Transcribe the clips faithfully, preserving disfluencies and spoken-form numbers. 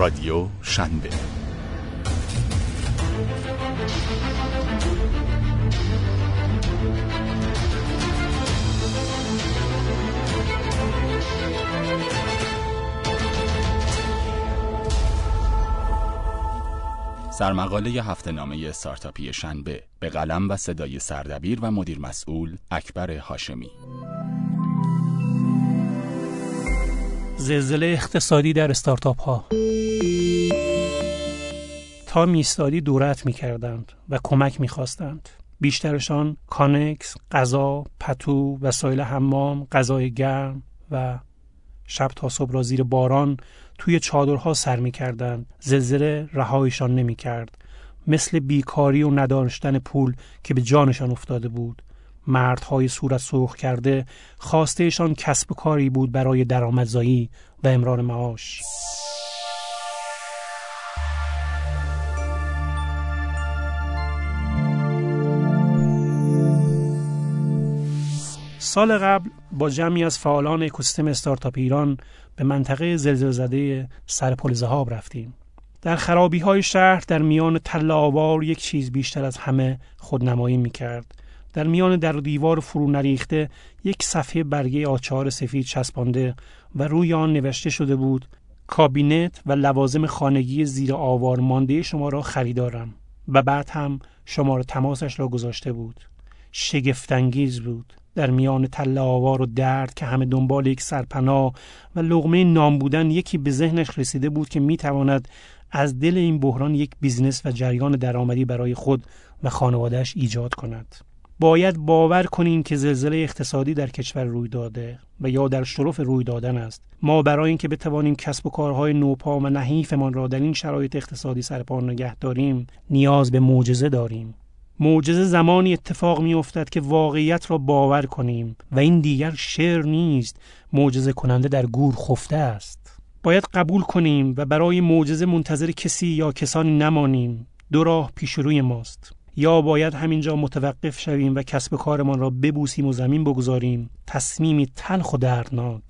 رادیو شنبه. سرمقاله هفتهنامه استارتاپی شنبه به قلم و صدای سردبیر و مدیر مسئول اکبر هاشمی. زلزله اقتصادی در استارتاپ ها. تا میستادی دورت میکردند و کمک میخواستند. بیشترشان کانکس، غذا، پتو، وسایل حمام، غذای گرم و شب تا صبح را زیر باران توی چادرها سر میکردند. زلزله رهایشان نمیکرد. مثل بیکاری و نداشتن پول که به جانشان افتاده بود. مردهای صورت سرخ کرده خواستهشان کسب و کاری بود برای درآمدزایی و امرار معاش. سال قبل با جمعی از فعالان اکوسیستم استارتاپ ایران به منطقه زلزله زده سر پل زهاب رفتیم. در خرابی‌های شهر در میان تله‌آوار یک چیز بیشتر از همه خودنمایی می‌کرد. در میان در و دیوار فرو نریخته یک صفحه برگه آچار سفید چسبانده و روی آن نوشته شده بود: کابینت و لوازم خانگی زیر آوار مانده شما را خریدارم، و بعد هم شماره تماسش را گذاشته بود. شگفت‌انگیز بود. در میان تله‌آوار و درد که همه دنبال یک سرپناه و لقمه نان بودن، یکی به ذهنش رسیده بود که میتواند از دل این بحران یک بیزنس و جریان درآمدی برای خود و خانواده‌اش ایجاد کند. باید باور کنیم که زلزله اقتصادی در کشور روی داده و یا در شرف روی دادن است. ما برای اینکه بتوانیم کسب و کارهای نوپا و نحیفمان را در این شرایط اقتصادی سرپا نگه داریم، نیاز به معجزه داریم. معجزه زمانی اتفاق می افتد که واقعیت را باور کنیم، و این دیگر شعر نیست. معجزه کننده در گور خفته است. باید قبول کنیم و برای معجزه منتظر کسی یا کسانی نمانیم. دو راه پیش روی ماست: یا باید همینجا متوقف شویم و کسب کارمان را ببوسیم و زمین بگذاریم، تصمیمی تلخ و دردناک.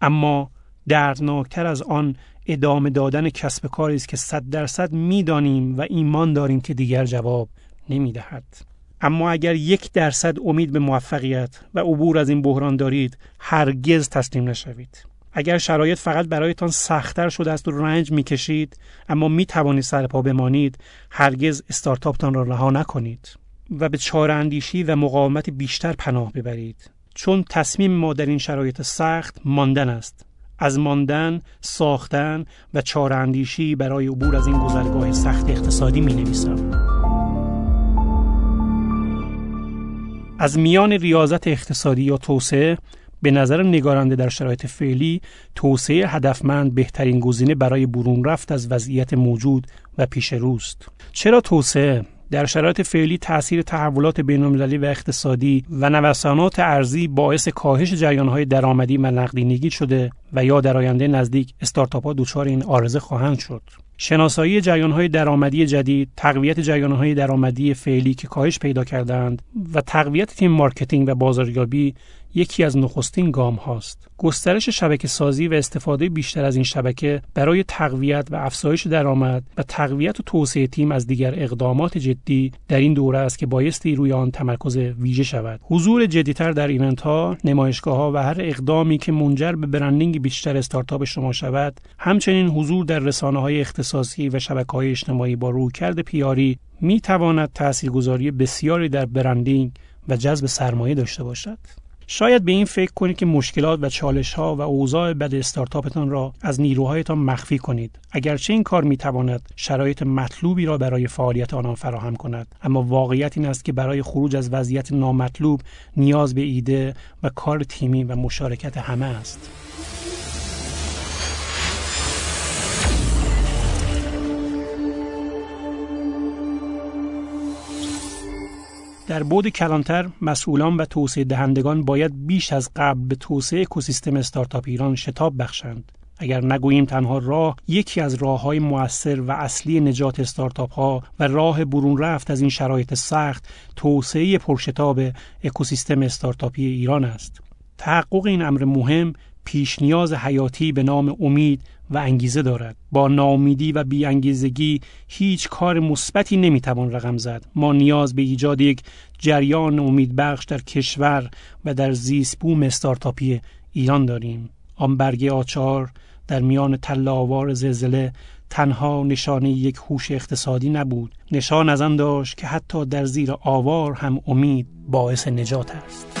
اما دردناکتر از آن ادامه دادن کسب کاری است که صد درصد میدانیم و ایمان داریم که دیگر جواب نمیدهد. اما اگر یک درصد امید به موفقیت و عبور از این بحران دارید، هرگز تسلیم نشوید. اگر شرایط فقط برایتان سخت‌تر شده است و رنج می‌کشید، اما می‌توانید سرپا بمانید، هرگز استارتاپتان را رها نکنید و به چاره‌اندیشی و مقاومت بیشتر پناه ببرید. چون تصمیم ما در این شرایط سخت ماندن است. از ماندن، ساختن و چاره‌اندیشی برای عبور از این گذرگاه سخت اقتصادی می‌نویسم. از میان ریاضت اقتصادی یا توسعه، به نظر نگارنده در شرایط فعلی توسعه هدفمند بهترین گزینه برای برون رفت از وضعیت موجود و پیش روست. چرا توسعه؟ در شرایط فعلی تأثیر تحولات بین‌المللی و اقتصادی و نوسانات ارزی باعث کاهش جریان‌های درآمدی و نقدینگی شده و یا در آینده نزدیک استارتاپ‌ها دچار این عارضه خواهند شد. شناسایی جریان‌های درآمدی جدید، تقویت جریان‌های درآمدی فعلی که کاهش پیدا کردند و تقویت تیم مارکتینگ و بازاریابی یکی از نخستین گام هاست. گسترش شبکه سازی و استفاده بیشتر از این شبکه برای تقویت و افزایش درآمد و تقویت و توسعه تیم از دیگر اقدامات جدی در این دوره است که بایستی روی آن تمرکز ویژه شود. حضور جدی‌تر در ایونت‌ها، نمایشگاه‌ها و هر اقدامی که منجر به برندینگ بیشتر استارتاپ شما شود، همچنین حضور در رسانه‌های اختصاصی و شبکه‌های اجتماعی با رویکرد پی‌آری می‌تواند تاثیرگذاری بسیاری در برندینگ و جذب سرمایه داشته باشد. شاید به این فکر کنید که مشکلات و چالش‌ها و اوضاع بد استارتاپتان را از نیروهایتان مخفی کنید. اگرچه این کار می‌تواند شرایط مطلوبی را برای فعالیت آنان فراهم کند، اما واقعیت این است که برای خروج از وضعیت نامطلوب نیاز به ایده و کار تیمی و مشارکت همه است. در بعد کلانتر، مسئولان و توسعه دهندگان باید بیش از قبل به توسعه اکوسیستم استارتاپ ایران شتاب بخشند. اگر نگوییم تنها راه، یکی از راه‌های مؤثر و اصلی نجات استارتاپ‌ها و راه برون رفت از این شرایط سخت، توسعه پرشتاب اکوسیستم استارتاپی ایران است. تحقق این امر مهم پیش نیاز حیاتی به نام امید و انگیزه دارد. با ناامیدی و بی‌انگیزگی هیچ کار مثبتی نمیتوان رقم زد. ما نیاز به ایجاد یک جریان امیدبخش در کشور و در زیست بوم استارتاپی ایران داریم. آن برگ آچار در میان تلاوار زلزله تنها نشانه یک هوش اقتصادی نبود، نشان از آن داشت که حتی در زیر آوار هم امید باعث نجات است.